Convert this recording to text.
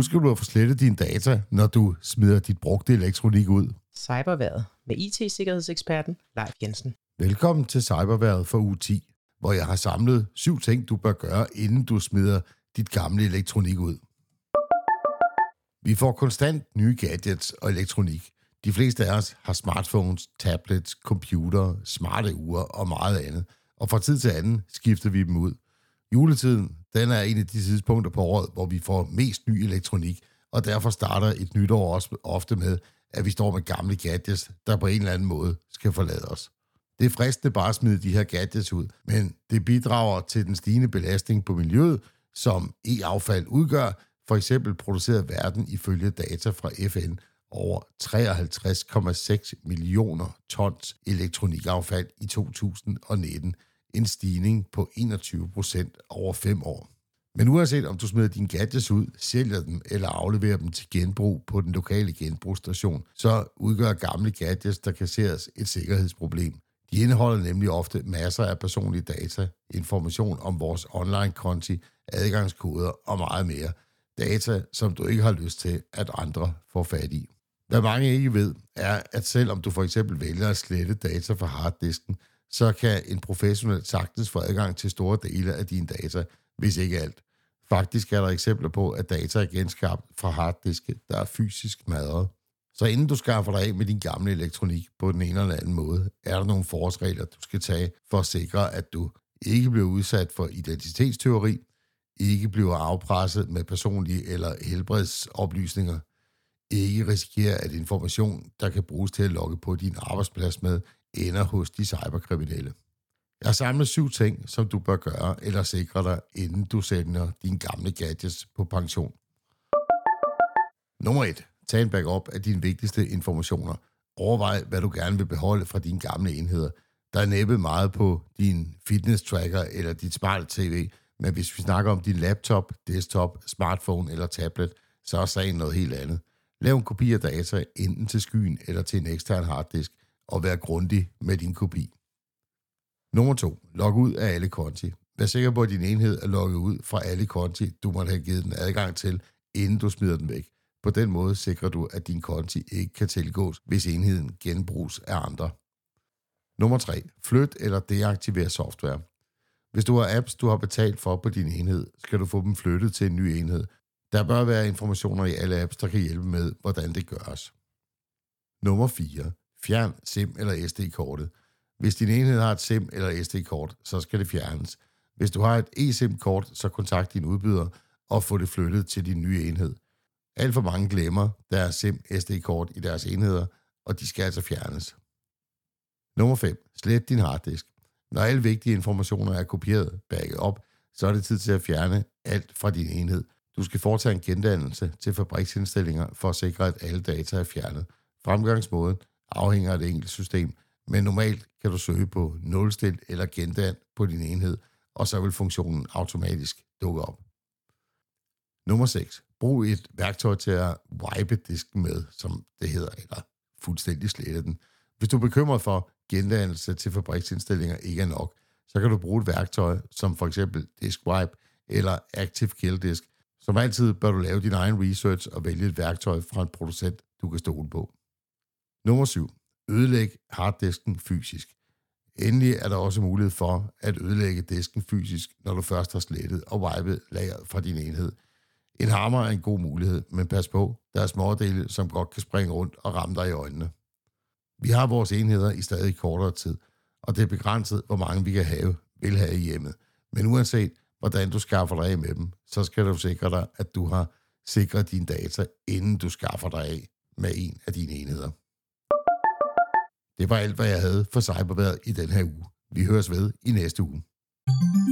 husker du at få slettet dine data, når du smider dit brugte elektronik ud. Cyberværet med IT-sikkerhedseksperten Leif Jensen. Velkommen til Cyberværet for uge 10, hvor jeg har samlet 7 ting, du bør gøre, inden du smider dit gamle elektronik ud. Vi får konstant nye gadgets og elektronik. De fleste af os har smartphones, tablets, computere, smarte ure og meget andet. Og fra tid til anden skifter vi dem ud. Juletiden, den er en af de tidspunkter på året, hvor vi får mest ny elektronik, og derfor starter et nytår også ofte med, at vi står med gamle gadgets, der på en eller anden måde skal forlade os. Det er fristende bare at smide de her gadgets ud, men det bidrager til den stigende belastning på miljøet, som e-affald udgør. For eksempel producerede verden ifølge data fra FN over 53,6 millioner tons elektronikaffald i 2019, en stigning på 21% over 5 år. Men uanset om du smider dine gadgets ud, sælger dem eller afleverer dem til genbrug på den lokale genbrugsstation, så udgør gamle gadgets, der kasseres, et sikkerhedsproblem. De indeholder nemlig ofte masser af personlige data, information om vores online-konti, adgangskoder og meget mere. Data, som du ikke har lyst til, at andre får fat i. Hvad mange ikke ved, er, at selvom du for eksempel vælger at slette data fra harddisken, så kan en professionel sagtens få adgang til store dele af dine data, hvis ikke alt. Faktisk er der eksempler på, at data er genskabt fra harddiske, der er fysisk madret. Så inden du skaffer dig af med din gamle elektronik på den ene eller anden måde, er der nogle forholdsregler, du skal tage for at sikre, at du ikke bliver udsat for identitetstyveri, ikke bliver afpresset med personlige eller helbredsoplysninger, ikke risikerer, at information, der kan bruges til at logge på din arbejdsplads med, ender hos de cyberkriminelle. Jeg har samlet 7 ting, som du bør gøre eller sikre dig, inden du sender dine gamle gadgets på pension. Nummer 1. Tag en backup af dine vigtigste informationer. Overvej, hvad du gerne vil beholde fra dine gamle enheder. Der er næppe meget på din fitness tracker eller dit smarte tv, men hvis vi snakker om din laptop, desktop, smartphone eller tablet, så er sagen noget helt andet. Lav en kopi af data enten til skyen eller til en ekstern harddisk, og vær grundig med din kopi. Nummer 2. Log ud af alle konti. Vær sikker på, at din enhed er logget ud fra alle konti, du måtte have givet den adgang til, inden du smider den væk. På den måde sikrer du, at din konti ikke kan tilgås, hvis enheden genbruges af andre. Nummer 3. Flyt eller deaktiver software. Hvis du har apps, du har betalt for på din enhed, skal du få dem flyttet til en ny enhed. Der bør være informationer i alle apps, der kan hjælpe med, hvordan det gøres. Nummer 4. Fjern SIM eller SD-kortet. Hvis din enhed har et SIM eller SD-kort, så skal det fjernes. Hvis du har et eSIM-kort, så kontakt din udbyder og få det flyttet til din nye enhed. Alt for mange glemmer deres SIM-SD-kort i deres enheder, og de skal altså fjernes. Nummer 5. Slet din harddisk. Når alle vigtige informationer er kopieret, backet op, så er det tid til at fjerne alt fra din enhed. Du skal foretage en gendannelse til fabriksindstillinger for at sikre, at alle data er fjernet. Fremgangsmåden afhænger af det enkelte system, men normalt kan du søge på nulstil eller gendan på din enhed, og så vil funktionen automatisk dukke op. Nummer 6. Brug et værktøj til at wipe disken med, som det hedder, eller fuldstændig slette den. Hvis du er bekymret for, gendannelse til fabriksindstillinger ikke er nok, så kan du bruge et værktøj som for eksempel Disk Wipe eller Active Kill Disk. Som altid bør du lave din egen research og vælge et værktøj fra en producent, du kan stole på. Nummer 7. Ødelæg harddisken fysisk. Endelig er der også mulighed for at ødelægge disken fysisk, når du først har slettet og wipet lageret fra din enhed. En hammer er en god mulighed, men pas på, der er smådele, som godt kan springe rundt og ramme dig i øjnene. Vi har vores enheder i stadig kortere tid, og det er begrænset, hvor mange vi kan have i hjemmet. Men uanset, hvordan du skaffer dig af med dem, så skal du sikre dig, at du har sikret dine data, inden du skaffer dig af med en af dine enheder. Det var alt, hvad jeg havde for Cyberværet i den her uge. Vi høres ved i næste uge.